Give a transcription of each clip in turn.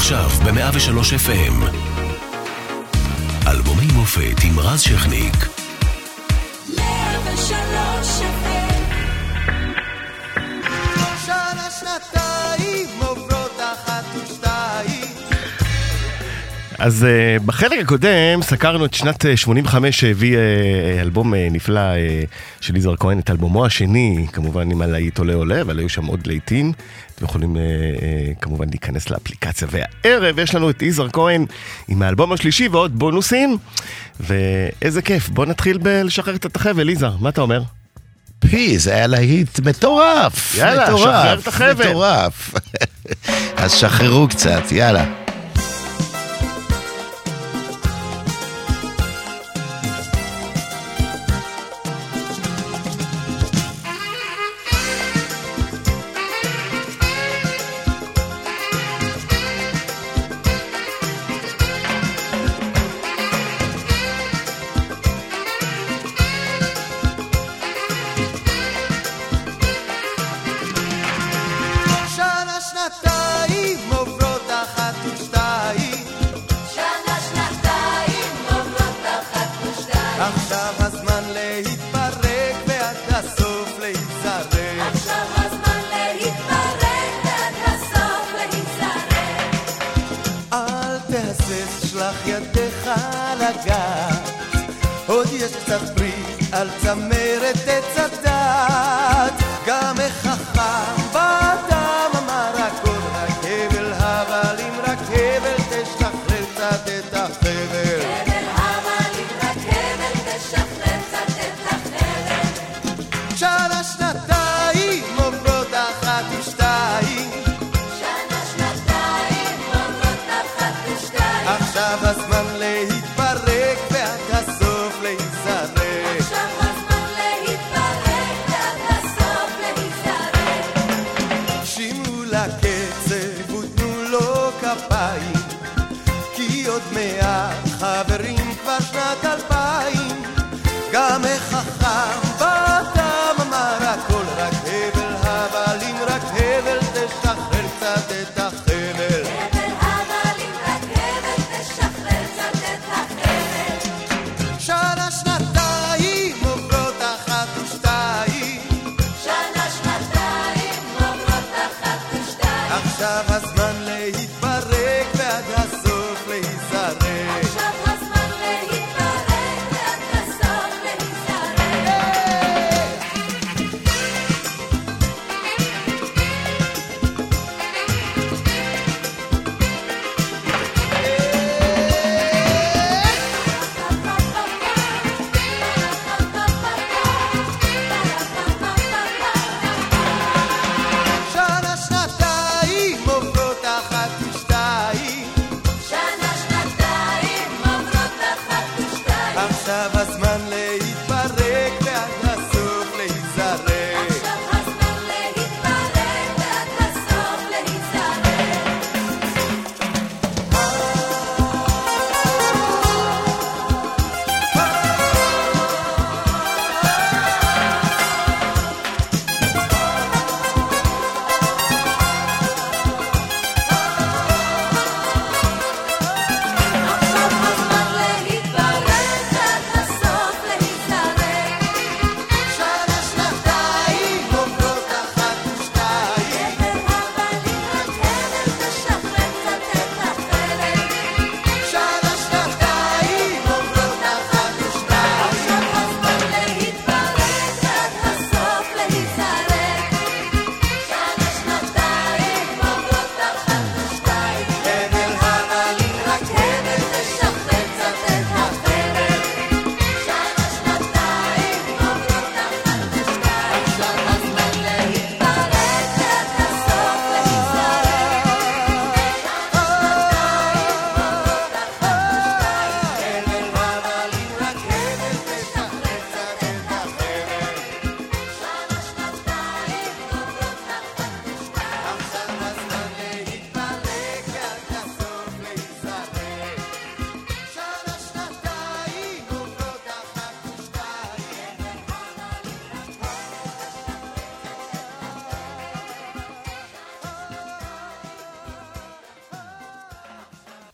עכשיו ב-103 FM. אלבומי מופת עם רז שכניק. 103 FM. שנה שנתיים עוברות אחת ושתיים. אז בחלק הקודם סקרנו את שנת 85 שהביא אלבום נפלא של יזהר כהן, את אלבומו השני, כמובן עם הלהיט עולה עולה, אבל היו שם עוד להיטים. אתם יכולים כמובן להיכנס לאפליקציה, והערב יש לנו את יזהר כהן עם האלבום השלישי ועוד בונוסים, ואיזה כיף. בוא נתחיל בלשחרר את החבל. יזהר, מה אתה אומר? פי, זה היה להיט מטורף. יאללה, שחרר את החבל. מטורף. אז שחררו קצת, יאללה.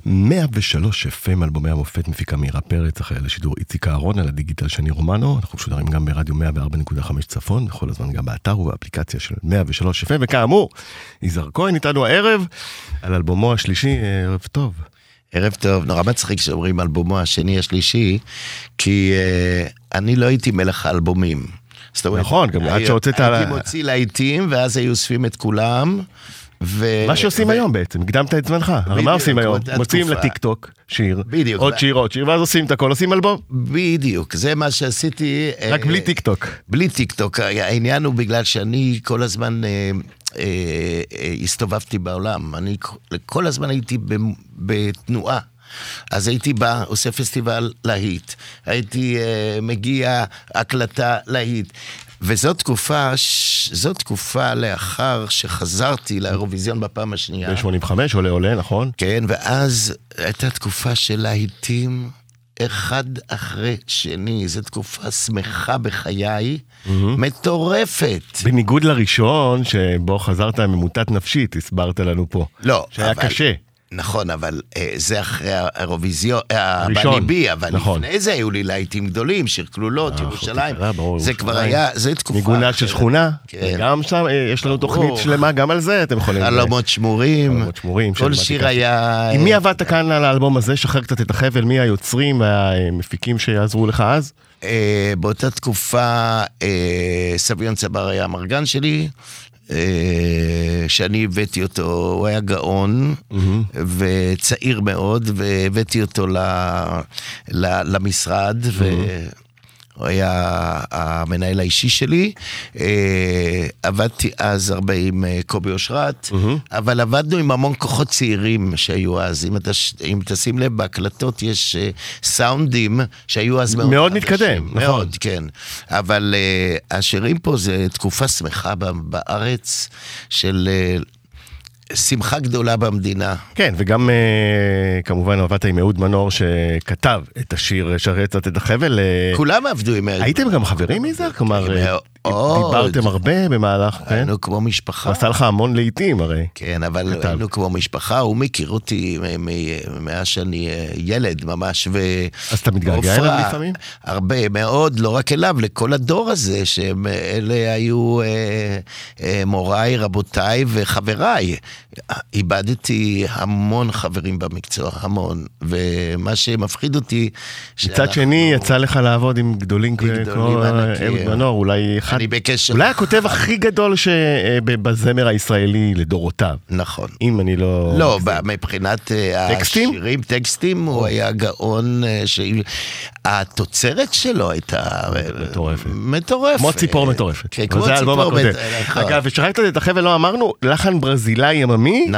103 FM, אלבומי המופת, מפיקה מירה פרץ, אחרי לשידור איציק אהרון, על הדיגיטל שני רומנו. אנחנו משודרים גם ברדיו 104.5 צפון, בכל הזמן גם באתר ובאפליקציה של 103 FM, וכאמור, יזהר כהן איתנו הערב, על אלבומו השלישי, ערב טוב. ערב טוב, נורא מצחיק שאומרים אלבומו השני השלישי, כי אני לא הייתי מלך האלבומים. נכון, גם עד שהוצאת על... הייתי מוציא לעיתים, ואז היו אוספים את כולם, מה שעושים היום בעצם, הקדמת את זמנך. מה עושים היום? מוצאים לטיקטוק שיר, עוד שיר, עוד שיר, ואז עושים את הכל, עושים אלבום. בדיוק, זה מה שעשיתי. רק בלי טיקטוק. בלי טיקטוק, העניין הוא בגלל שאני כל הזמן הסתובבתי בעולם, אני כל הזמן הייתי בתנועה. אז הייתי בא, עושה פסטיבל להיט, הייתי מגיע הקלטה להיט, וזו תקופה, זו תקופה לאחר שחזרתי לאירוויזיון בפעם השנייה. ב-85 עולה, נכון? כן, ואז הייתה תקופה של להיטים אחד אחרי שני, זו תקופה שמחה בחיי, מטורפת. בניגוד לראשון, שבו חזרת ממוטת נפשית, הסברת לנו פה. לא. שהיה קשה. נכון, אבל זה אחרי האירוויזיון, בניבי, אבל לפני זה היו לי להיטים גדולים, שיר כלולות, ירושלים, זה כבר היה, זה תקופה. ניגונה של שכונה, גם שם, יש לנו תוכנית שלמה, גם על זה אתם יכולים. חלומות שמורים, כל שיר היה... עם מי עבדת כאן על האלבום הזה, שחרר קצת את החבל, מי היוצרים והמפיקים שיעזרו לך אז? באותה תקופה, סביון צבר היה המרגן שלי, שאני הבאתי אותו, הוא היה גאון וצעיר מאוד, והבאתי אותו למשרד, והוא היה המנהל האישי שלי. עבדתי אז הרבה עם קובי אושרת, אבל עבדנו עם המון כוחות צעירים שהיו אז. אם תשים לב, בהקלטות יש סאונדים שהיו אז מאוד מתקדם, מאוד, כן. אבל השירים פה זה תקופה שמחה בארץ של... שמחה גדולה במדינה. כן, וגם כמובן עבדת עם אהוד מנור שכתב את השיר שרצת את החבל. כולם עבדו עם אהוד. הייתם גם חברים מזה? כלומר, דיברתם הרבה במהלך, כן? היינו כמו משפחה. עשה לך המון לעיתים הרי. כן, אבל היינו כמו משפחה, הוא מכיר אותי מאז שאני ילד ממש. אז אתה מתגעגע אליו לפעמים? הרבה מאוד, לא רק אליו, לכל הדור הזה, שאלה היו מוריי, רבותיי וחבריי. איבדתי המון חברים במקצוע, המון, ומה שמפחיד אותי... מצד שני, יצא לך לעבוד עם גדולים כמו אהוד מנור, אולי אחד... אולי הכותב הכי גדול שבזמר הישראלי לדורותיו. נכון. אם אני לא... לא, מבחינת השירים, טקסטים, הוא היה גאון, התוצרת שלו הייתה... מטורפת. מטורפת. כמו ציפור מטורפת. כמו ציפור מטורפת. אגב, שרקת את החבל, לא אמרנו, לחן ברזילה יממי,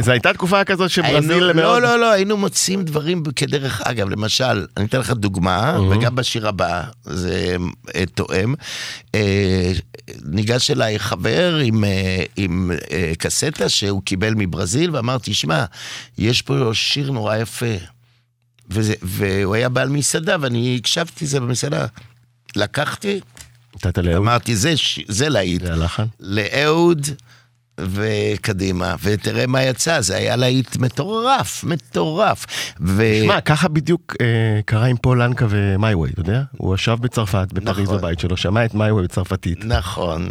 זו הייתה תקופה כזאת שברזיל מאוד... לא, לא, לא, היינו מוצאים דברים כדרך אגב, למשל, אני אתן לך דוגמה, וגם בשיר הבא, זה תואם, ניגש אליי חבר עם קסטה שהוא קיבל מברזיל, ואמרתי, שמע, יש פה שיר נורא יפה, והוא היה בעל מסעדה, ואני הקשבתי זה במסעדה, לקחתי, אמרתי, זה להיט, לאהוד, וקדימה, ותראה מה יצא, זה היה להיט מטורף, מטורף. שמע, ככה בדיוק קרה עם פול לנקה ומייווי, אתה יודע? הוא ישב בצרפת, בפריז בבית שלו, שמע את מייווי בצרפתית. נכון.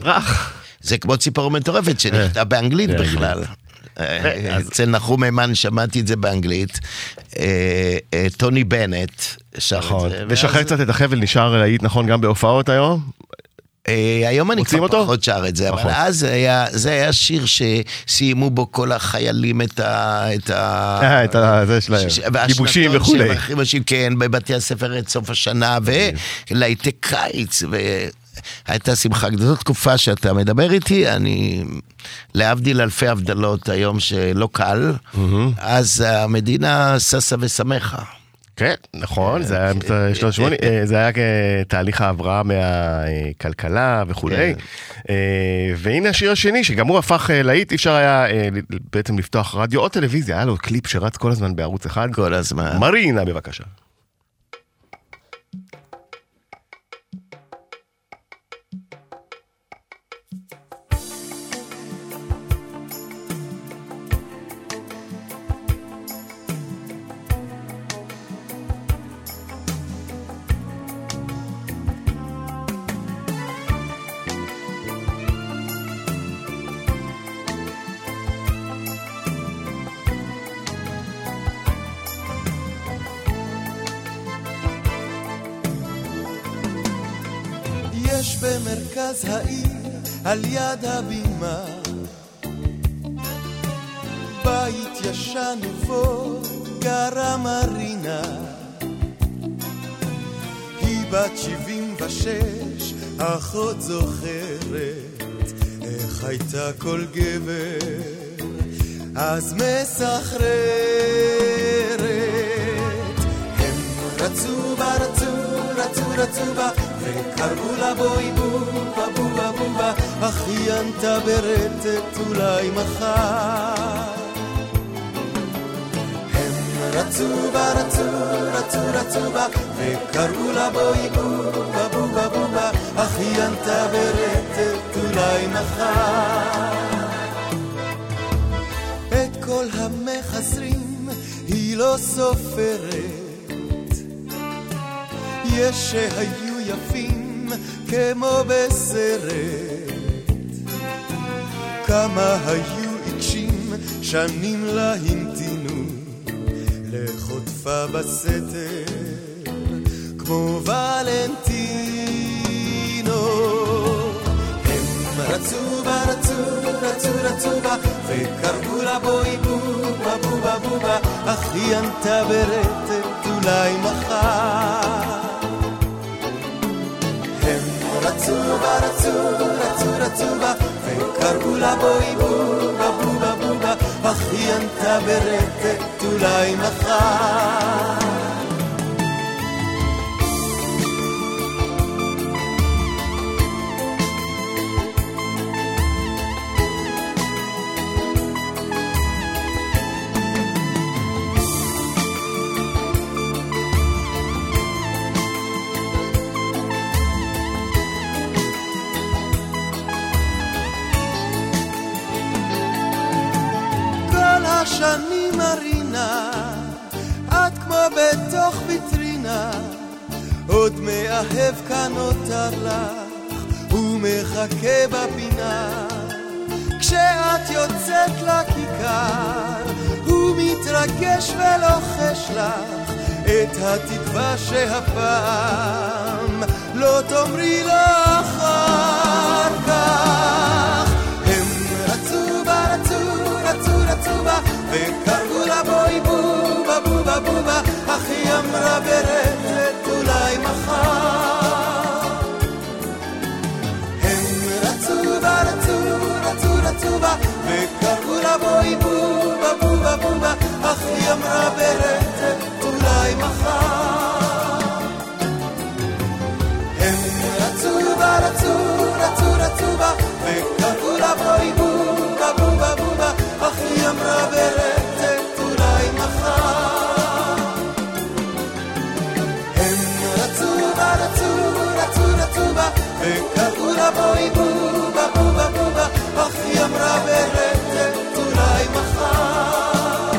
זה כמו ציפור מטורפת שנכתב באנגלית בכלל. אצל נחום הימן שמעתי את זה באנגלית, טוני בנט שר את זה. ושחרר קצת את החבל, נשאר להיט, נכון, גם בהופעות היום? היום אני כבר פחות שר את זה, אבל אז זה היה שיר שסיימו בו כל החיילים את זה שלהם, גיבושים וכולי. כן, בבתי הספר את סוף השנה, ולהיטי קיץ, והייתה שמחה. זו תקופה שאתה מדבר איתי, אני להבדיל אלפי הבדלות היום שלא קל, אז המדינה ססה ושמחה. כן, נכון, זה היה תהליך העברה מהכלכלה וכולי, והנה השיר השני, שגם הוא הפך להיט, אי אפשר היה בעצם לפתוח רדיו או טלוויזיה, היה לו קליפ שרץ כל הזמן בערוץ אחד, כל הזמן. מרינה, בבקשה. יש במרכז העיר על יד הבימה בית ישן ובו גרה מרינה היא בת 76 אחות זוכרת איך הייתה כל גבר אז מסחררת הם רצו ברצו רצו רצו בה וקראו לה בוי בובה בובה בובה אחיינתה ברטט אולי מחר רצו בה, רצו, רצו, רצו בה וקראו לה בואי בובה, בובה, בובה אחיינתה ברטט אולי מחר את כל המחזרים היא לא סופרת יש שהיו יפים כמו בסרט כמה היו עיקשים שנים להם לחוטפה בסתר כמו ולנטינו הם רצו בה רצו רצו רצו בה וקראו לה בואי בובה בובה בובה אחיינתה ברטט אולי מחר הם רצו בה רצו רצו רצו בה וקראו לה בואי בובה בובה בובה אחיינתה ברטט אולי מחר כל השנים את כמו בתוך ויטרינה עוד מאהב כאן נותר לך ומחכה בפינה כשאת יוצאת לכיכר הוא מתרגש ולוחש לך את התקווה שהפעם לא תאמרי לו אחר כך הם רצו בה רצו רצו רצו בה וקראו לה בואי בובה בובה בובה אך היא אמרה ברטט אולי מחר הם רצו בה רצו רצו רצו בה וקראו לה בואי בובה בובה בובה אך היא אמרה ברטט אולי מחר הם רצו בה רצו רצו רצו בה וקראו לה בואי בובה בובה בובה אך היא אמרה ברטט אולי מחר הם רצו בה רצו רצו רצו בה וקראו לה בואי בובה בובה בובה אך היא אמרה ברטט אולי מחר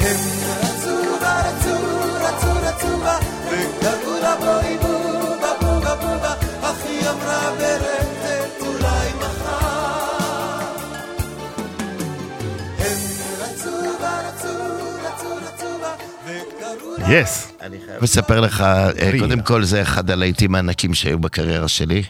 הם רצו בה רצו רצו רצו בה וקראו לה בואי בובה בובה בובה אך היא אמרה ברטט אולי מחר יס. אני חייב לספר לך, קודם כל זה אחד הלהיטים הענקים שהיו בקריירה שלי,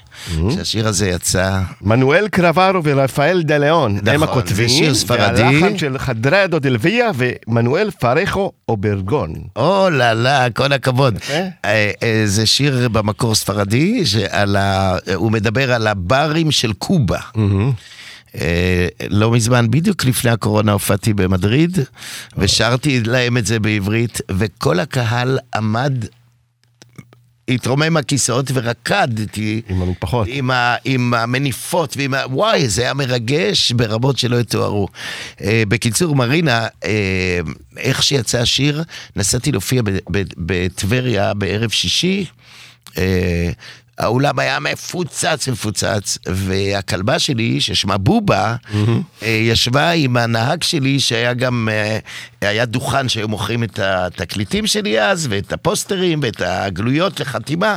כשהשיר הזה יצא. מנואל קרברו ורפאל דליון, הם הכותבים, זה שיר ספרדי. והלחן של חדרדו דלוויה ומנואל פרחו אוברגון. או לא, לא, כל הכבוד. זה שיר במקור ספרדי, הוא מדבר על הברים של קובה. לא מזמן, בדיוק לפני הקורונה הופעתי במדריד ושרתי להם את זה בעברית וכל הקהל עמד התרומם מהכיסאות ורקדתי עם המניפות וואי זה היה מרגש ברמות שלא יתוארו. בקיצור מרינה, איך שיצא השיר נסעתי להופיע בטבריה בערב שישי האולם היה מפוצץ, והכלבה שלי, ששמה בובה, ישבה עם הנהג שלי, שהיה גם, היה דוכן שהיו מוכרים את התקליטים שלי אז, ואת הפוסטרים, ואת הגלויות לחתימה,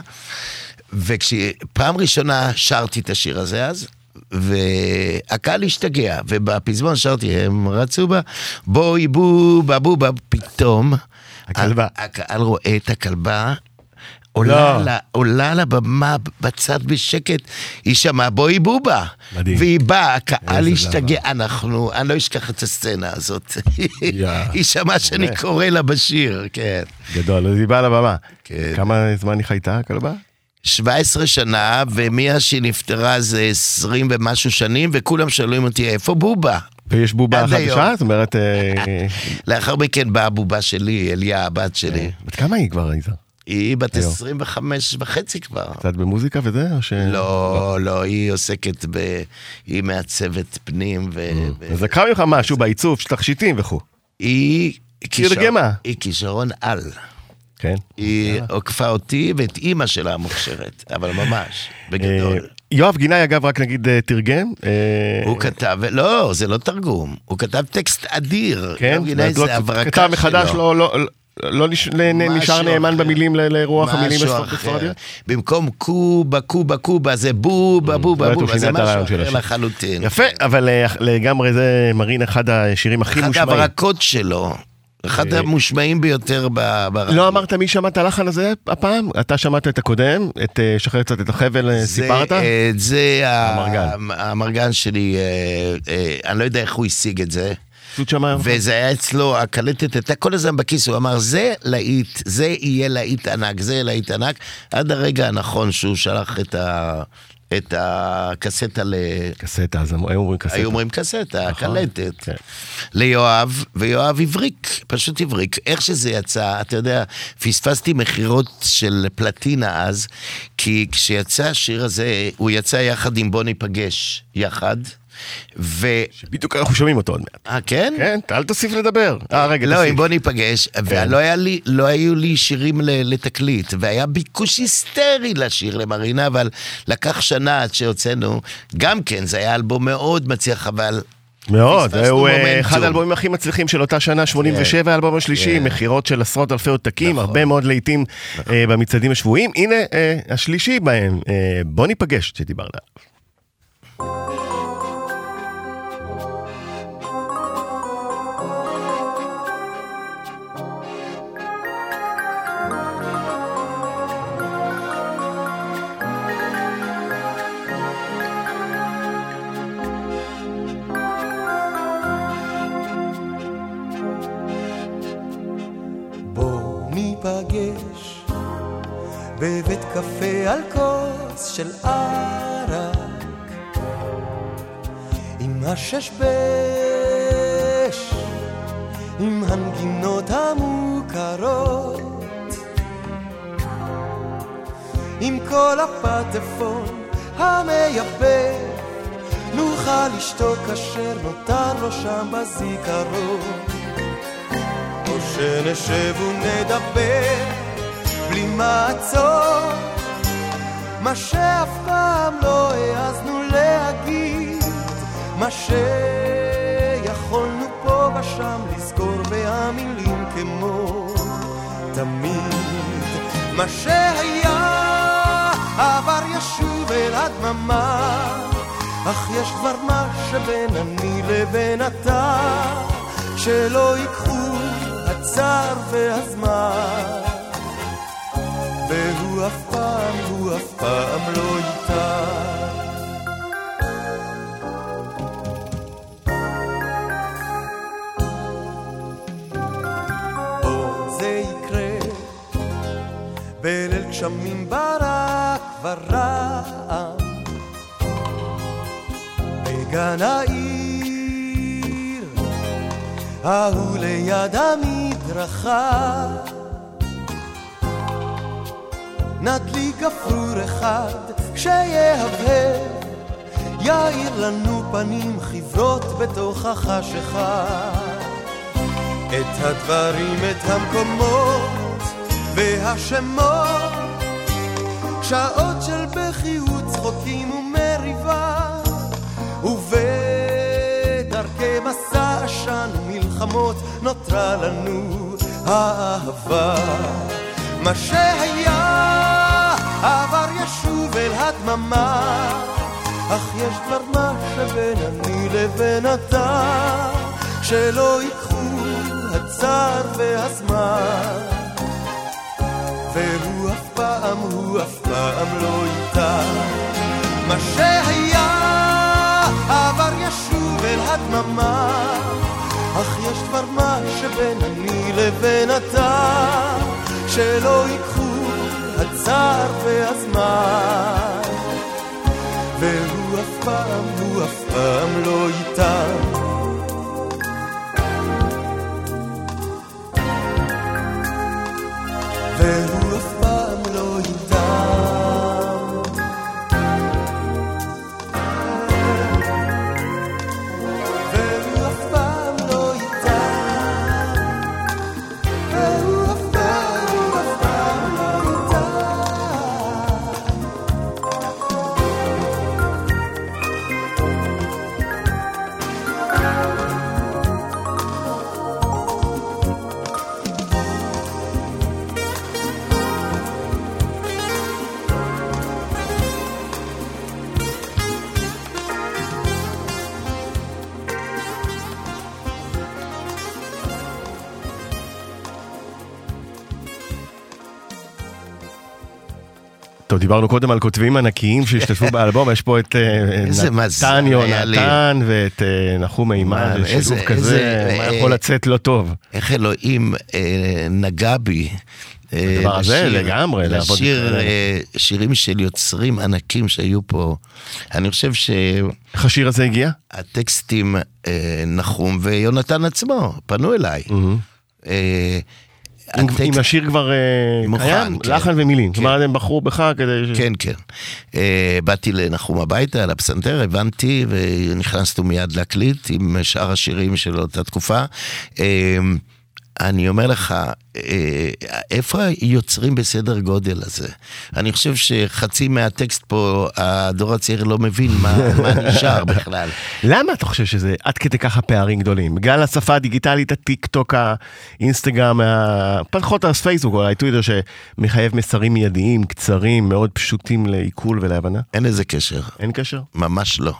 וכשפעם ראשונה שרתי את השיר הזה אז, והקהל השתגע, ובפזמון שרתי, הם רצו בה, בואי בובה, בובה, פתאום, הקהל רואה את הכלבה, עולה לבמה בצד בשקט, היא שמעה בואי בובה, והיא באה, הקהל השתגע, אני לא אשכח את הסצנה הזאת, היא שמעה שאני קורא לה בשיר, כן. גדול, אז היא באה לבמה, כמה זמן היא חייתה, כלבה? 17 שנה, ומיה שנפטרה זה 20 ומשהו שנים, וכולם שאלו אותי, איפה בובה? ויש בובה חדשה? זאת אומרת... לאחר מכן באה הבובה שלי, אליה, הבת שלי. בת כמה היא כבר, איזהר? היא בת 25 וחצי כבר. קצת במוזיקה וזה? לא, לא, היא עוסקת ב... היא מעצבת פנים ו... אז לקחה ממך משהו בעיצוב, שתכשיטים וכו'. היא... היא כישרון על. כן. היא עוקפה אותי ואת אימא שלה המוכשרת, אבל ממש, בגדול. יואב גיני, אגב, רק נגיד תרגם. הוא כתב, לא, זה לא תרגום, הוא כתב טקסט אדיר. כן, כתב מחדש, לא נשאר נאמן במילים לרוח המילים בספרדיה. במקום קובה, קובה, קובה, זה בובה, בובה, בובה, זה משהו אחר לחלוטין. יפה, אבל לגמרי זה מרין אחד השירים הכי מושמעים. אחד הברקות שלו. אחד המושמעים ביותר ברדיו. לא אמרת מי שמעת הלחן הזה הפעם? אתה שמעת את הקודם, את שחרר קצת את החבל, סיפרת? זה המרגן שלי, אני לא יודע איך הוא השיג את זה. וזה היה אצלו, הקלטת הייתה כל הזמן בכיס, הוא אמר זה להיט, זה יהיה להיט ענק, זה יהיה להיט ענק, עד הרגע הנכון שהוא שלח את ה... את הקסטה ל... קסטה, אז היו אומרים קסטה. היו אומרים קסטה, הקלטת. ליואב, ויואב הבריק, פשוט הבריק. איך שזה יצא, אתה יודע, פספסתי מחירות של פלטינה אז, כי כשיצא השיר הזה, הוא יצא יחד עם בוא ניפגש, יחד. שבדיוק אנחנו שומעים אותו עוד מעט. כן? כן, אל תוסיף לדבר. רגע, תוסיף. לא, אם בוא ניפגש, ולא היו לי שירים לתקליט, והיה ביקוש היסטרי לשיר למרינה, אבל לקח שנה עד שהוצאנו, גם כן, זה היה אלבום מאוד מצליח, אבל... מאוד, הוא אחד האלבומים הכי מצליחים של אותה שנה, 87, האלבום השלישי, מחירות של עשרות אלפי עותקים, הרבה מאוד לעיתים במצעדים השבועיים. הנה, השלישי בהם, בוא ניפגש, שדיברנו. בבית קפה על כוס של ערק עם הששבש עם הנגינות המוכרות עם כל הפטפון המייפה נוכל לשתוק אשר נותר לו שם בזיכרון או שנשב ונדבר בלי מעצור מה שאף פעם לא העזנו להגיד מה שיכולנו פה ושם לזכור והמילים כמו תמיד מה שהיה עבר ישוב אל הדממה אך יש כבר מה שבין אני לבין אתה שלא ייקחו הצער והזמן והוא אף פעם, הוא אף פעם לא איתה. או זה יקרה, בליל גשמים ברק ורעם, בגן העיר, ההוא ליד המדרכה, נדליק גפרור אחד כשיהבהב יאיר לנו פנים חברות בתוך החשיכה את הדברים, את המקומות והשמות שעות של בכי וצחוקים ומריבה ובדרכי מסע עשן ומלחמות נותרה לנו האהבה מה שהיה עבר ישוב אל הדממה אך יש כבר מה שבין אני לבין אתה שלא ייקחו הצער והזמן והוא אף פעם, הוא אף פעם לא איתה. מה שהיה עבר ישוב אל הדממה, אך יש דבר מה שבין אני לבין אתה, שלא ייקחו הצער והזמן, והוא אף פעם, הוא אף פעם לא איתה. והוא אף פעם לא ידע. והוא אף פעם לא ידע. והוא אף פעם לא ידע. טוב, דיברנו קודם על כותבים ענקיים שהשתתפו באלבום, יש פה את נתן יונתן ואת נחום הימן, שילוב כזה, מה יכול לצאת לא טוב. איך אלוהים נגע בי. הדבר הזה לגמרי. לשיר שירים של יוצרים ענקים שהיו פה. אני חושב ש... איך השיר הזה הגיע? הטקסטים נחום ויונתן עצמו, פנו אליי. עם השיר כבר קיים, לחן ומילים, זאת אומרת הם בחרו בך כדי... כן, כן, באתי לנחום הביתה על הפסנתר, הבנתי ונכנסנו מיד להקליט עם שאר השירים של אותה תקופה. אני אומר לך, איפה יוצרים בסדר גודל הזה? אני חושב שחצי מהטקסט פה, הדור הצעיר לא מבין מה נשאר בכלל. למה אתה חושב שזה עד כדי ככה פערים גדולים? בגלל השפה הדיגיטלית, הטיק-טוק, האינסטגרם, פחות הפייסבוק, או הטוויטר שמחייב מסרים מיידיים, קצרים, מאוד פשוטים לעיכול ולהבנה? אין איזה קשר. אין קשר? ממש לא.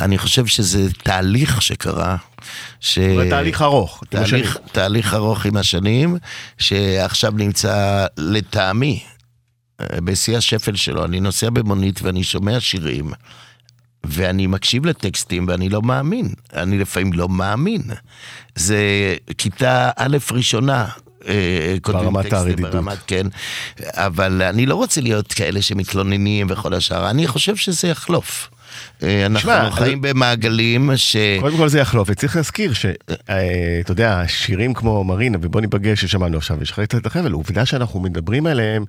אני חושב שזה תהליך שקרה, תהליך ארוך, תהליך ארוך עם השנים, שעכשיו נמצא לטעמי בשיא השפל שלו. אני נוסע במונית ואני שומע שירים ואני מקשיב לטקסטים ואני לא מאמין, אני לפעמים לא מאמין. זה כיתה א' ראשונה ברמת הרדידות, כן, אבל אני לא רוצה להיות כאלה שמתלוננים וכל השאר. אני חושב שזה יחלוף. אנחנו חיים במעגלים ש... קודם כל זה יחלוף, וצריך להזכיר שאתה יודע, שירים כמו מרינה ובוא ניפגש ששמענו עכשיו ושחרר את החבל, עובדה שאנחנו מדברים עליהם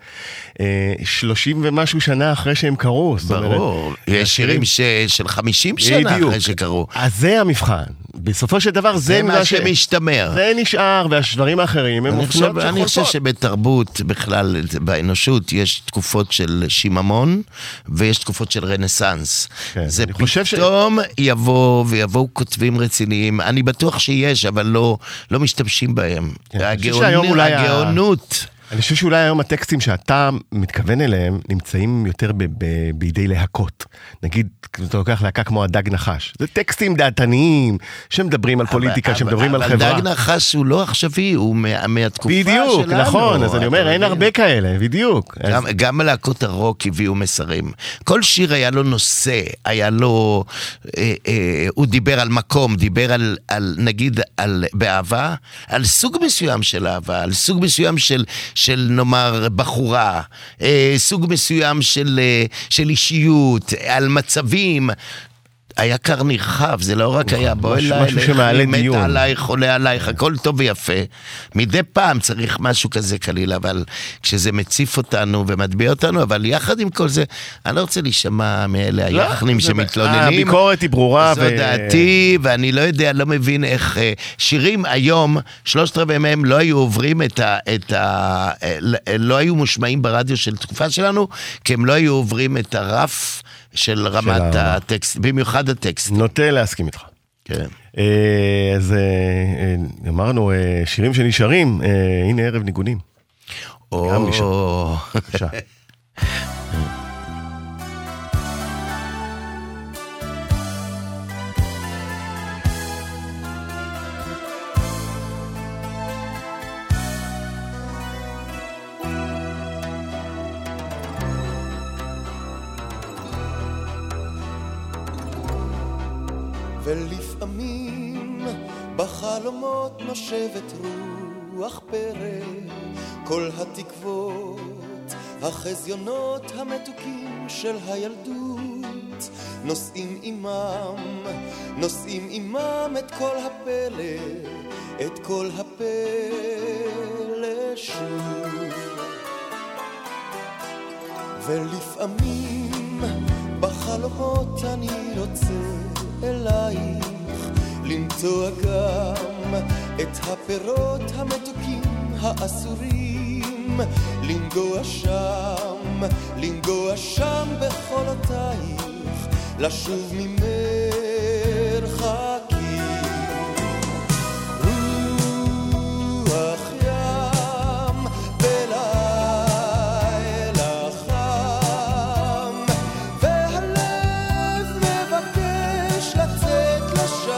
30 ומשהו שנה אחרי שהם קרו. ברור, יש שירים של 50 שנה אחרי שקרו. אז זה המבחן, בסופו של דבר זה מה שמשתמר, זה נשאר, והשברים האחרים הם מופנות שחולפות. אני חושב שבתרבות בכלל, באנושות, יש תקופות של שיממון ויש תקופות של רנסנס. זה פתאום יבואו כותבים רציניים, אני בטוח שיש, אבל לא משתמשים בהם. הגאונות. אני חושב שאולי היום הטקסטים שאתה מתכוון אליהם נמצאים יותר בידי להקות. נגיד, אתה לוקח להקה כמו הדג נחש. זה טקסטים דעתניים, שמדברים על פוליטיקה, שמדברים על חברה. אבל דג נחש הוא לא עכשווי, הוא מהתקופה שלנו. בדיוק, נכון, אז אני אומר, אין הרבה כאלה, בדיוק. גם להקות הרוק הביאו מסרים. כל שיר היה לו נושא, היה לו... הוא דיבר על מקום, דיבר על, נגיד, באהבה, על סוג מסוים של אהבה, על סוג מסוים של נאמר בחורה, סוג מסוים של אישיות, על מצבים. היה קר נרחב, זה לא רק היה בוא אלייך, אני מת עלייך, חולה עלייך, הכל טוב ויפה. מדי פעם צריך משהו כזה קליל, אבל כשזה מציף אותנו ומטביע אותנו, אבל יחד עם כל זה, אני לא רוצה להישמע מאלה היחנים שמתלוננים. הביקורת היא ברורה. זו דעתי, ואני לא יודע, לא מבין איך שירים היום, 3/4 מהם לא היו עוברים לא היו מושמעים ברדיו של תקופה שלנו, כי הם לא היו עוברים את הרף של רמת הטקסט, במיוחד הטקסט. נוטה להסכים איתך. כן. אז אמרנו, שירים שנשארים, הנה ערב ניגונים. גם נשאר. בבקשה. ולפעמים בחלומות נושבת רוח פרא, כל התקוות החזיונות המתוקים של הילדות נושאים עמם את כל הפלא, את כל הפלא שוב. ולפעמים בחלומות אני רוצה אלייך למצוא גם את הפירות המתוקים האסורים, לנגוע שם בחולותייך, לשוב ממרחקים. רוח ים בלילה חם, והלב מבקש לצאת לשם.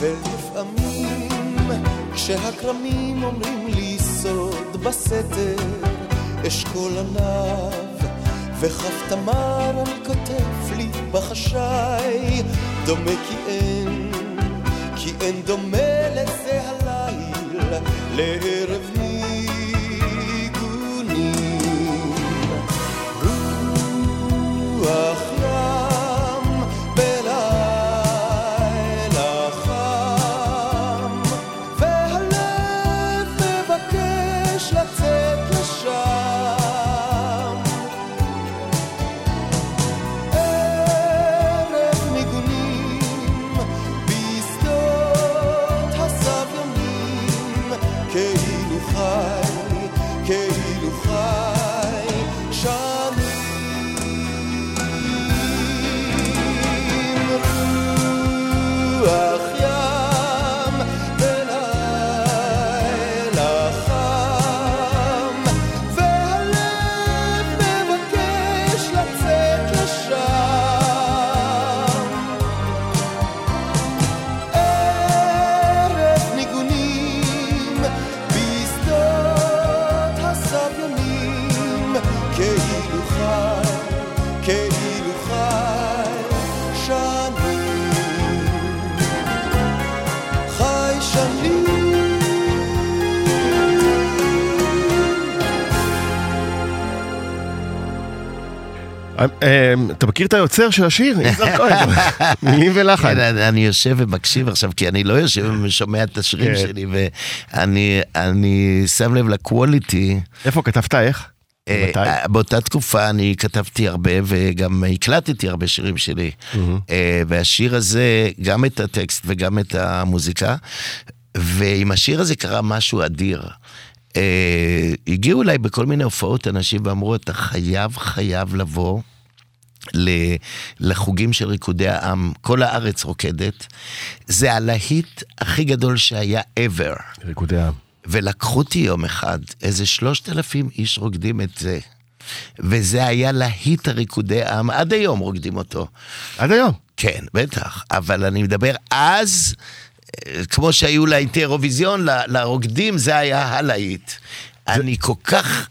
ולפעמים כשהכרמים אומרים לי סוד בסתר, אשכול עליו וכף תמר אני כותב לי בחשאי, דומה כי אין דומה לזה הליל, לערב ניגונים. רוח אתה מכיר את היוצר של השיר? יזהר כהן, מילים ולחן. אני יושב ומקשיב עכשיו, כי אני לא יושב ומשומע את השירים שלי, ואני שם לב לקואליטי. איפה כתבת, איך? באותה תקופה אני כתבתי הרבה, וגם הקלטתי הרבה שירים שלי. והשיר הזה, גם את הטקסט וגם את המוזיקה, ועם השיר הזה קרה משהו אדיר. הגיעו אליי בכל מיני הופעות אנשים ואמרו, אתה חייב לבוא לחוגים של ריקודי העם, כל הארץ רוקדת, זה הלהיט הכי גדול שהיה ever, ריקודי העם. ולקחו אותי יום אחד, איזה 3,000 איש רוקדים את זה, וזה היה להיט הריקודי העם, עד היום רוקדים אותו. עד היום? כן, בטח, אבל אני מדבר אז... כמו שהיו להיטי אירוויזיון, לרוקדים, זה היה הלהיט. אני כל כך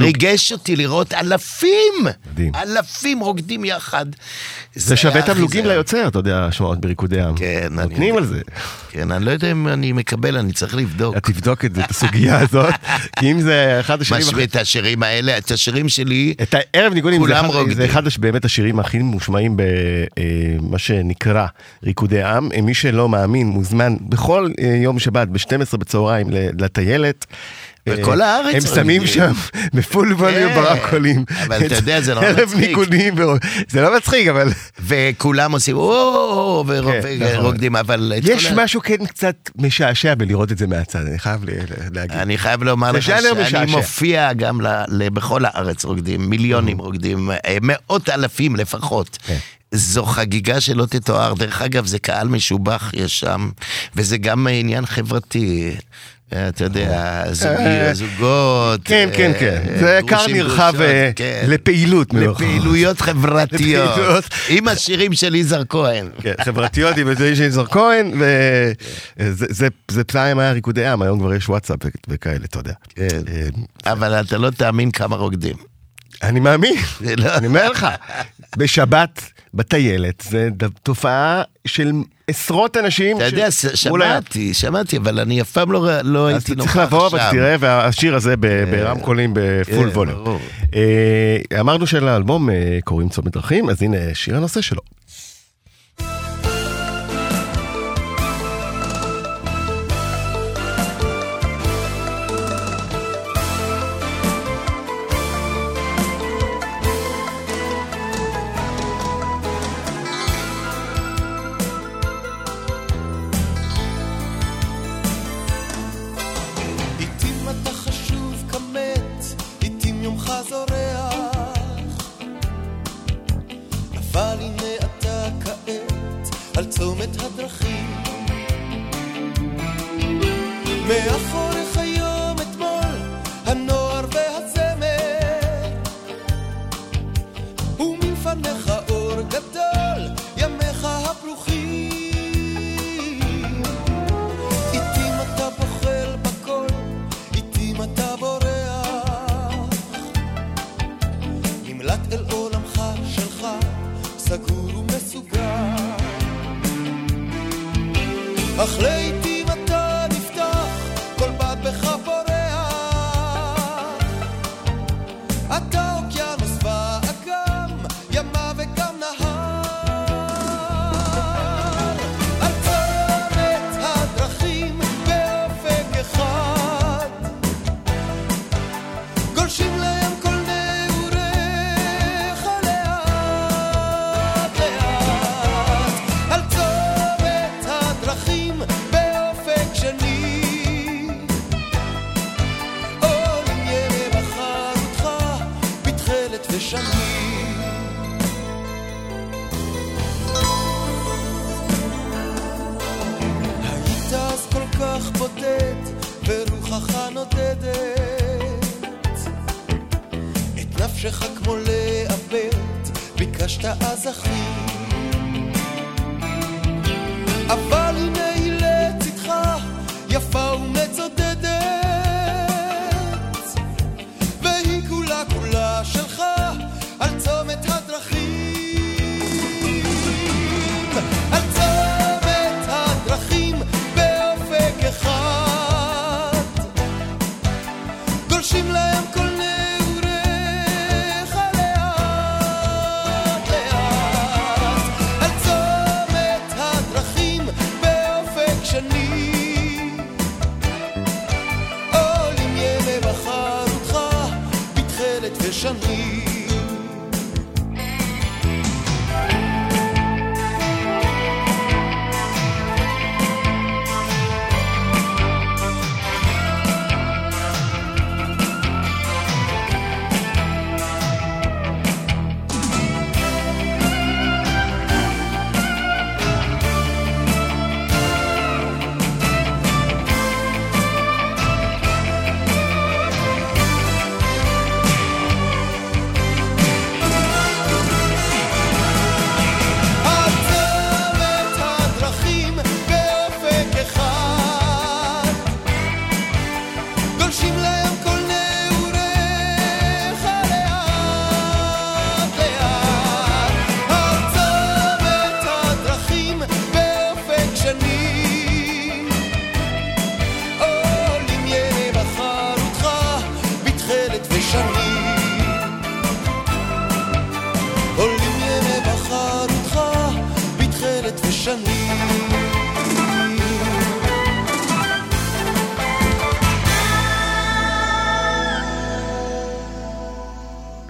ריגש אותי לראות אלפים רוקדים יחד. זה שווה תמלוגים ליוצר, אתה יודע, שמועות בריקודי העם. נותנים על זה. כן, אני לא יודע אם אני מקבל, אני צריך לבדוק. תבדוק את הסוגיה הזאת, כי אם זה אחד השירים... משמע את השירים האלה, את השירים שלי, את הערב ניגונים, זה אחד באמת השירים הכי מושמעים במה שנקרא ריקודי עם. מי שלא מאמין, מוזמן בכל יום שבת, ב-12 בצהריים לטיילת, בכל הארץ. הם שמים שם בפול ווליום ברקולים. אבל אתה יודע, זה לא מצחיק. ערב ניקונים. זה לא מצחיק, אבל... וכולם עושים, או, ורוקדים, אבל... יש משהו כן קצת משעשע בלראות את זה מהצד, אני חייב להגיד. אני חייב לומר לך שאני מופיע גם בכל הארץ רוקדים, מיליונים רוקדים, מאות אלפים לפחות. זו חגיגה שלא תתואר. דרך אגב, זה קהל משובח יש שם, וזה גם עניין חברתי... אתה יודע, זוגות. כן, כן, כן. זה קר נרחב לפעילות. לפעילויות חברתיות. עם השירים של יזהר כהן. חברתיות עם השירים של יזהר כהן, וזה פעם היה ריקודי עם, היום כבר יש וואטסאפ וכאלה, אתה יודע. אבל אתה לא תאמין כמה רוקדים. אני מאמין, אני אומר לך. בשבת, בטיילת, זה תופעה של עשרות אנשים. אתה יודע, שמעתי, אבל אני אף פעם לא הייתי נוכח עכשיו. אז צריך לבוא, אבל תראה, והשיר הזה ברמקולים בפול ווליום. אמרנו שלאלבום קוראים צומת דרכים, אז הנה שיר הנושא שלו.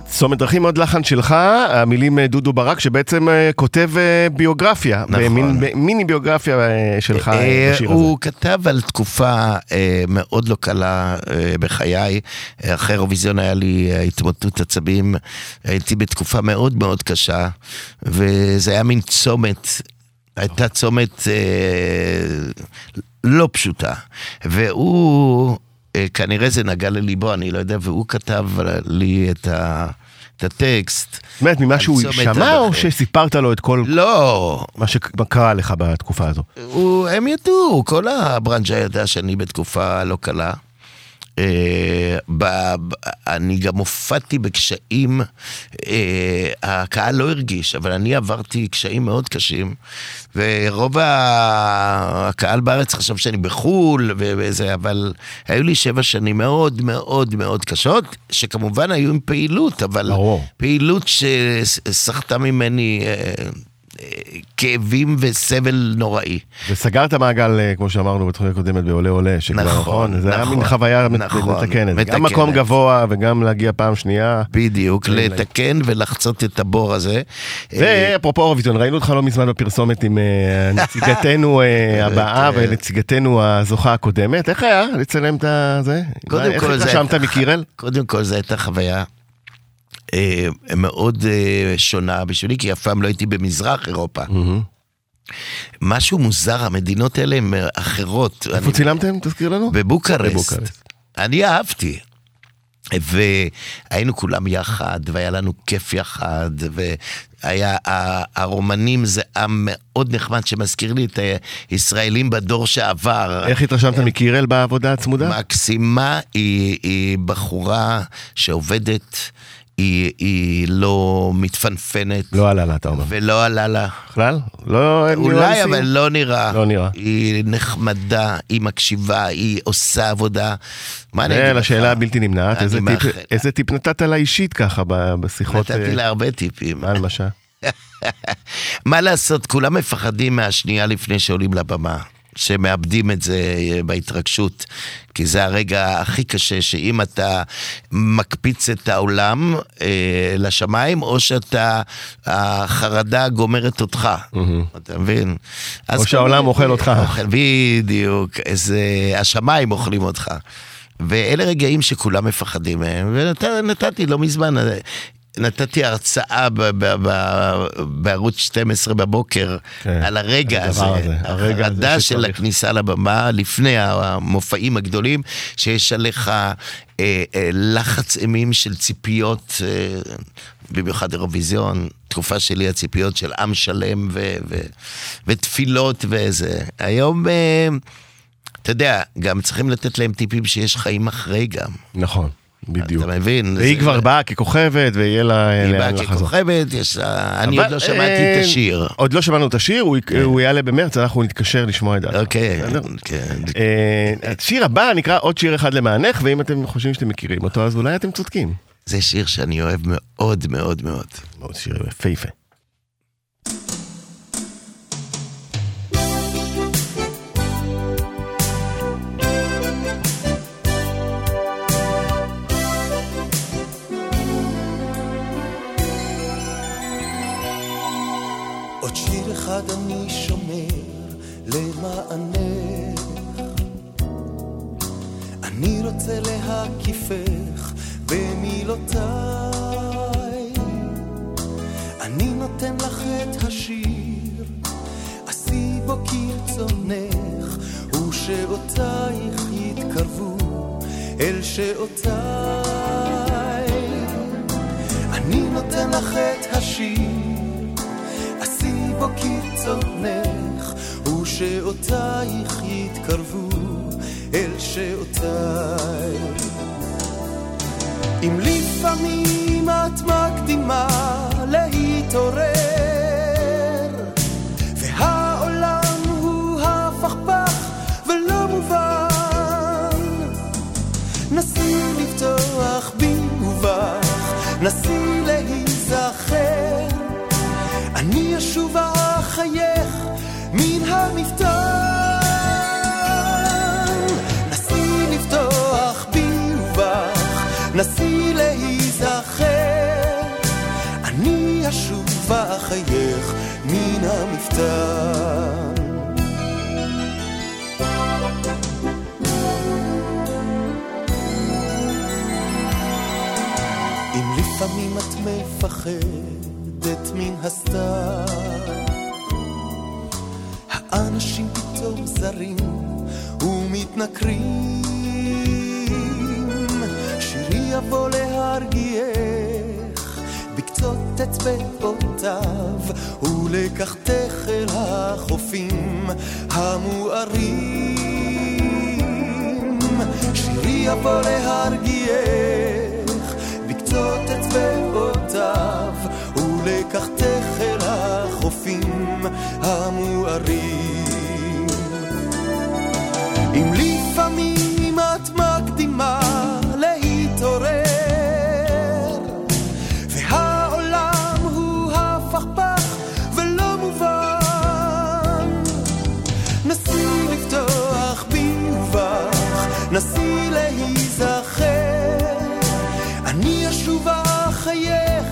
צומת דרכים, עוד לחן שלך, המילים דודו ברק, שבעצם כותב ביוגרפיה, נכון. מיני ביוגרפיה שלך. הוא כתב על תקופה מאוד לא קלה בחיי, אחרי אירוויזיון היה לי התמוטטות עצבים, הייתי בתקופה מאוד מאוד קשה, וזה היה מין צומת, הייתה צומת לא פשוטה, והוא, כנראה זה נגע לליבו, אני לא יודע, והוא כתב לי את הטקסט. זאת אומרת, ממה שהוא שמע או שסיפרת לו את כל... לא. מה שקרה לך בתקופה הזו? הם ידעו, כל הברנג'ה ידע שאני בתקופה לא קלה. אני גם הופעתי בקשיים, הקהל לא הרגיש, אבל אני עברתי קשיים מאוד קשים, ורוב הקהל בארץ חשב שאני בחול, אבל היו לי 7 שנים מאוד מאוד מאוד קשות, שכמובן היו עם פעילות, אבל פעילות שסחטה ממני כאבים וסבל נוראי. וסגרת מעגל, כמו שאמרנו בתחילת הקודמת, בעולה עולה, שכבר נכון, זה היה מין חוויה מתקנת. גם מקום גבוה וגם להגיע פעם שנייה. בדיוק, לתקן ולחצות את הבור הזה. זה אפרופו אירוויזיון, ראינו אותך לא מזמן בפרסומת עם נציגתנו הבאה ונציגתנו הזוכה הקודמת. איך היה לצלם את זה? איך התרשמת מקירל? קודם כל זה הייתה חוויה מאוד שונה בשבילי, כי אף פעם לא הייתי במזרח אירופה. משהו מוזר, המדינות האלה הן אחרות. איפה צילמתם? תזכיר לנו? בבוקרסט. אני אהבתי. והיינו כולם יחד, והיה לנו כיף יחד, הרומנים זה עם מאוד נחמד שמזכיר לי את הישראלים בדור שעבר. איך התרשמת מקירל בעבודה הצמודה? מקסימה, היא בחורה שעובדת, היא לא מתפנפנת. לא עלה לה, אתה אומר. ולא עלה לה. בכלל? אולי, אבל לא נראה. לא נראה. היא נחמדה, היא מקשיבה, היא עושה עבודה. לשאלה הבלתי נמנעת, איזה טיפ נתת לה אישית ככה בשיחות? נתתי לה הרבה טיפים. מה למשל? מה לעשות, כולם מפחדים מהשנייה לפני שעולים לבמה. שמאבדים את זה בהתרגשות, כי זה הרגע הכי קשה, שאם אתה מקפיץ את העולם לשמיים, או שאתה, החרדה גומרת אותך, אתה מבין? או שהעולם אוכל אותך. בדיוק, השמיים אוכלים אותך. ואלה רגעים שכולם מפחדים מהם, ונתתי לא מזמן, נתתי הרצאה בערוץ 12 בבוקר על הרגע הזה, החרדה של הכניסה לבמה לפני המופעים הגדולים, שיש עליך לחץ אימים של ציפיות, במיוחד אירוויזיון, תקופה שלי הציפיות של עם שלם ותפילות וזה. היום, אתה יודע, גם צריכים לתת להם טיפים שיש חיים אחרי גם. נכון. בדיוק. אתה מבין? והיא כבר באה ככוכבת, ויהיה לה... היא באה ככוכבת, אני עוד לא שמעתי את השיר. עוד לא שמענו את השיר, הוא יעלה במרץ, אנחנו נתקשר לשמוע את זה. אוקיי. השיר הבא נקרא עוד שיר אחד למענך, ואם אתם חושבים שאתם מכירים אותו, אז אולי אתם צודקים. זה שיר שאני אוהב מאוד מאוד מאוד. מאוד שיר יפהפה. עד אני שומר למענך, אני רוצה להקיפך במילותיי, אני נותן לך את השיר, עשי בו כרצונך, ושעותייך יתקרבו אל שעותיי, אני נותן לך את השיר, עשי בו קיצונך, ושעותייך יתקרבו אל שעותיי. אם לפעמים את מקדימה להתעורר, והעולם הוא הפכפך ולא מובן, נסי לפתוח במובך, נסי להיזכר, אני אשוב אחייך מן המפתן, נסי לפתוח ביובך, נסי להיזכר, אני אשוב אחייך מן המפתן. אם לפעמים את מפחד מן הסתר, האנשים פתאום זרים מתנקרים שירי יבוא להרגיח בקצות אצבעותיו ולקחתך אל החופים המוארים שירי יבוא להרגיח בקצות אצבעותיו ולקחתך אל החופים המוארים אם לפעמים את מקדימה להתעורר והעולם הוא הפכפך ולא מובן נסי לפתוח במובך נסי להיזכר אני אשוב אחייך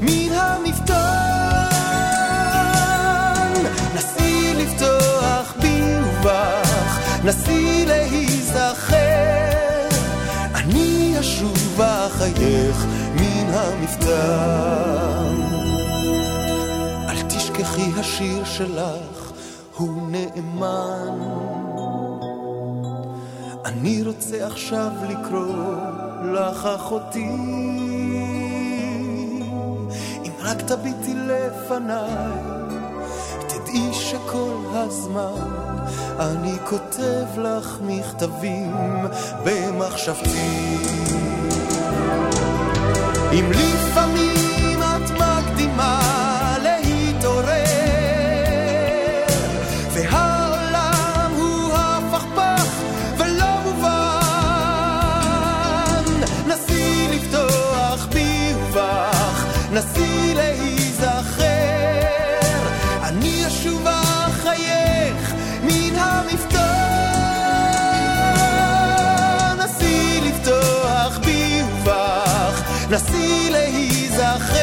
מן המפתן נסי לפתוח במובך נסי להיזכר אני אשוב אחייך מן המפתן אל תשכחי השיר שלך הוא נאמן אני רוצה עכשיו לקרוא לך אחותי אם רק תביטי לפניי תדעי שכל הזמן אני כותב לך מכתבים במחשבתי אם לפעמים את מקדימה להתעורר והעולם הוא הפכפך ולא מובן נסי לפתוח ביובך נסי להיזכר אני אשוב אחייך מן המפתן נסי לפתוח ביובך נסי להיזכר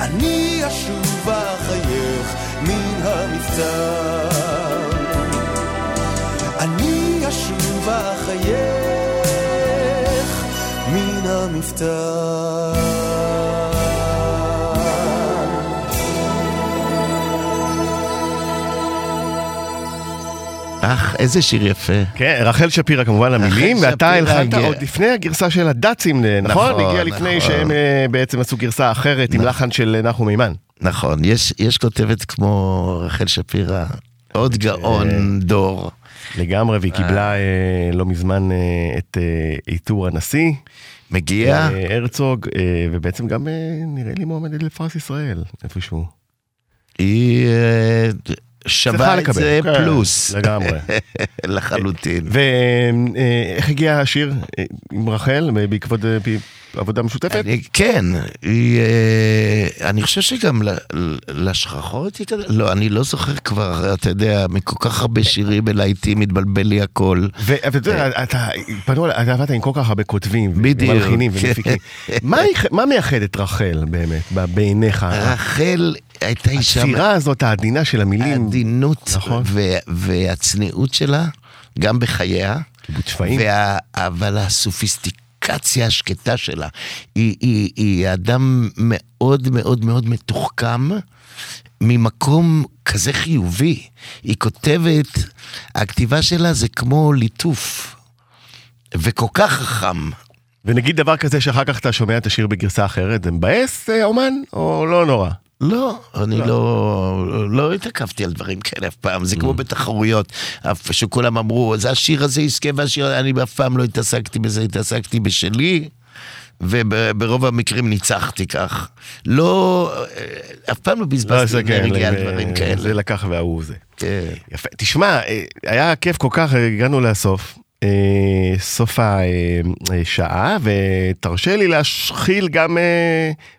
אני אשוב אחייך מן המפתן אני אשוב אחייך מן המפתן אך, איזה שיר יפה. כן, רחל שפירה כמובן המילים, ואתה הלחנת עוד לפני הגרסה של הדאצים, נכון? הגיע לפני שהם בעצם עשו גרסה אחרת עם לחן של נחום הימן. נכון, יש כותבת כמו רחל שפירה, עוד גאון דור. לגמרי, והיא קיבלה לא מזמן את עיטור הנשיא. מגיע. הרצוג, ובעצם גם נראה לי מועמדת לפרס ישראל, איפשהו. היא... שווה את זה פלוס לגמרי לחלוטין. ואיך הגיע השיר עם רחל בעקבות עבודה משותפת? כן, אני חושב שגם לשכחות, לא, אני לא זוכר כבר, אתה יודע, מכל כך הרבה שירים בלעיתי מתבלבל לי הכל. ואתה יודע, אתה עבדת עם כל כך הרבה כותבים ומלחינים ומפיקים. מה מייחד את רחל באמת בעיניך? רחל הייתה אישה... הצירה הזאת, העדינה של המילים. העדינות והצניעות שלה, גם בחייה. קיבוץ שפעים. אבל הסופיסטיקציה השקטה שלה, היא אדם מאוד מאוד מאוד מתוחכם, ממקום כזה חיובי. היא כותבת, הכתיבה שלה זה כמו ליטוף, וכל כך חכם. ונגיד דבר כזה שאחר כך אתה שומע את השיר בגרסה אחרת, זה מבאס אומן או לא נורא? לא, אני לא התעכבתי על דברים כאלה אף פעם, זה כמו בתחרויות, אף שכולם אמרו, אז השיר הזה יזכה והשיר, אני אף פעם לא התעסקתי בזה, התעסקתי בשלי, וברוב המקרים ניצחתי כך. לא, אף פעם לא בזבזתי אנרגיה על דברים כאלה. זה לקח והוא זה. יפה, תשמע, היה כיף כל כך, הגענו לסוף. סוף השעה, ותרשה לי להשחיל גם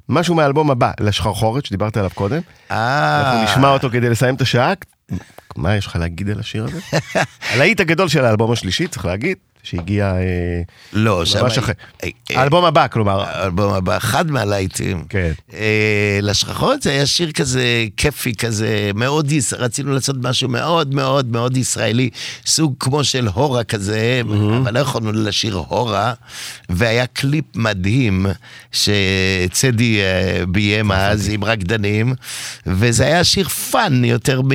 משהו מהאלבום הבא, לשחרחורת שדיברת עליו קודם. אנחנו נשמע אותו כדי לסיים את השעה. מה יש לך להגיד על השיר הזה? הלהיט הגדול של האלבום השלישי, צריך להגיד, שהגיע... לא, האלבום הבא, כלומר. האלבום הבא, אחד מהלהיטים. כן. לשחרחורת זה היה שיר כזה, כיפי כזה, מאוד, רצינו לעשות משהו מאוד מאוד מאוד ישראלי, סוג כמו של הורה כזה, אבל לא יכולנו לשיר הורה, והיה קליפ מדהים, שצדי ביים אז עם רקדנים, וזה היה שיר פאן יותר מ...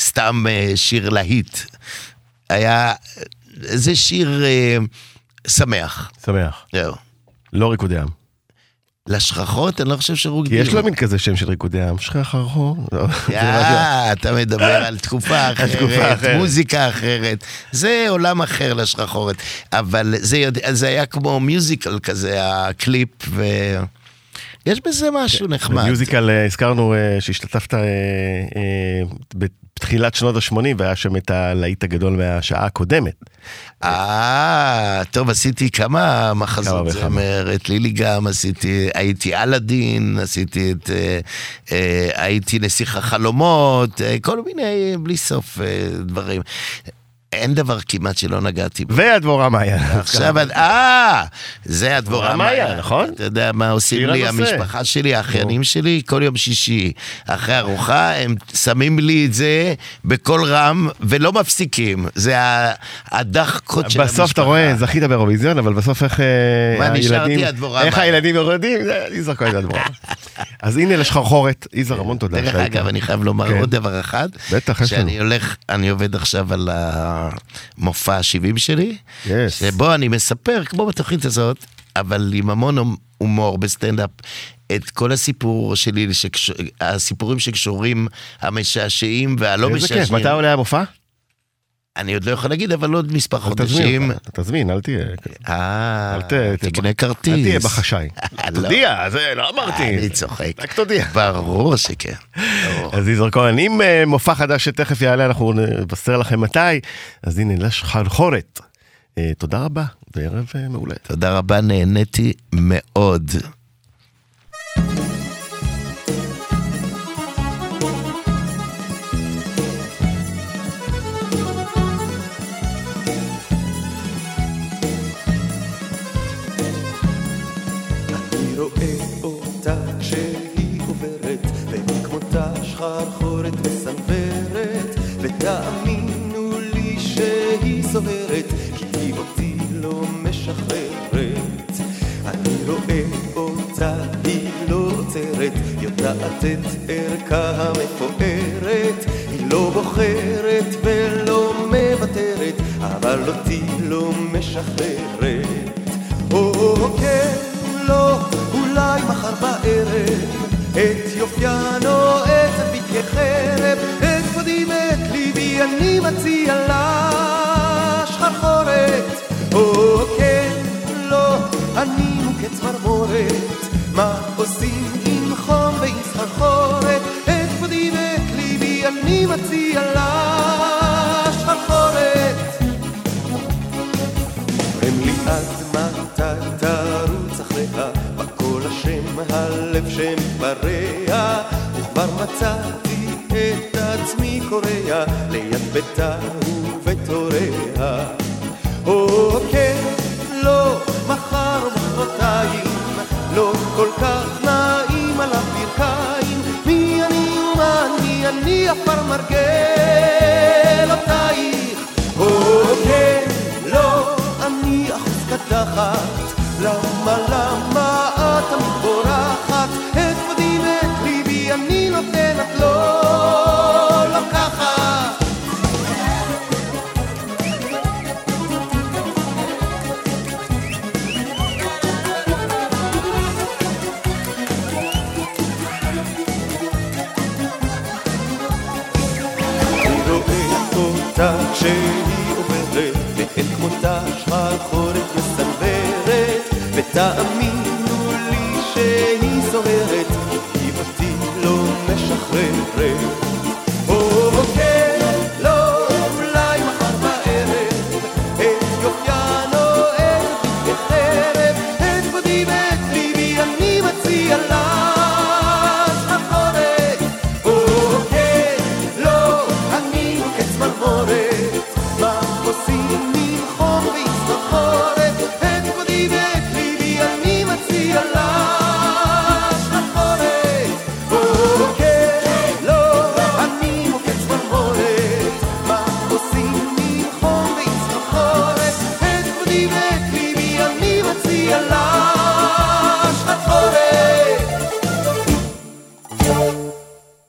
סתם שיר להיט, היה איזה שיר שמח. שמח. לא ריקודי עם. לשחרחות, אני לא חושב שרוקדים. כי יש לו מין כזה שם של ריקודי עם, שחרחות. אתה מדבר על תקופה אחרת, מוזיקה אחרת, זה עולם אחר לשחרחות, אבל זה היה כמו מיוזיקל כזה, הקליפ ו... יש בזה משהו נחמד. במיוזיקל הזכרנו שהשתתפת בתחילת שנות ה-80, והיה שם את הלהיט הגדול מהשעה הקודמת. טוב, עשיתי כמה מחזות זמר, את לילי גם, הייתי על הדין, הייתי נסיך החלומות, כל מיני בלי סוף דברים. אין דבר כמעט שלא נגעתי בו. והדבורה מאיה. עכשיו, זה הדבורה מאיה, נכון? אתה יודע מה עושים לי, המשפחה שלי, האחיינים שלי, כל יום שישי, אחרי ארוחה, הם שמים לי את זה בכל רם, ולא מפסיקים. זה הדחקות של המשפחה. בסוף אתה רואה, זכית באירוויזיון, אבל בסוף איך הילדים... איך הילדים יורדים, יזהר כהן הדבורה. אז הנה לשחרחורת, יזהר, המון תודה. דרך אגב, אני חייב לומר עוד דבר אחד, שאני עובד עכשיו על מופע 70 שלי, שבו אני מספר, כמו בתוכנית הזאת, אבל עם המון הומור בסטנדאפ, את כל הסיפור שלי, הסיפורים שקשורים, המשעשעים והלא משעשעים. איזה כיף, מתי עולה המופע? אני עוד לא יכול להגיד, אבל עוד מספר חודשים. תזמין, אל תהיה. תקנה כרטיס. אל תהיה בחשאי. תודיע, זה לא אמרתי. אני צוחק. רק תודיע. ברור שכן. אז יזהר כהן, אם מופע חדש שתכף יעלה, אנחנו נבשר לכם מתי, אז הנה, לשחרחורת. תודה רבה, וערב מעולה. תודה רבה, נהניתי מאוד. שחרחורת מסנוורת, ותאמינו לי שהיא סוברת, כי אותי לא משחררת. אני רואה אותה, היא לא עוצרת, יודעת את ערכה המפוארת, היא לא בוחרת ולא מוותרת, אבל אותי לא משחררת. או כן, לא, אולי מחר בערב, את יופיינו, את הפיקי חרב, את קודים, את ליבי, אני מציע לשחרחורת. או כן, לא, אני מוקץ מרמורת, מה עושים עם חום ועם סחרחורת? את קודים, את ליבי, אני מציע לשחרחורת. הם לי עד מתי תרוץ אחריה, הלב שמפרע, וכבר מצאתי את עצמי קורע ליד ביתה ובתוריה. או כן, לא, מחר ומחרתיים, לא כל כך נעים על הברכיים, מי אני ומה אני, אני אפר מרגל אותייך. או כן, לא, אני אחוז קדחת, למה למה את המתבורחת? את כבודי ואת ליבי אני נותן, את לא לוקחת. אני רואה אותה כשהיא עוברת, ואין כמותה שחרחורת מסנוורת, ותאמינו לי שהיא זוהרת, כי אותי לא משחררת.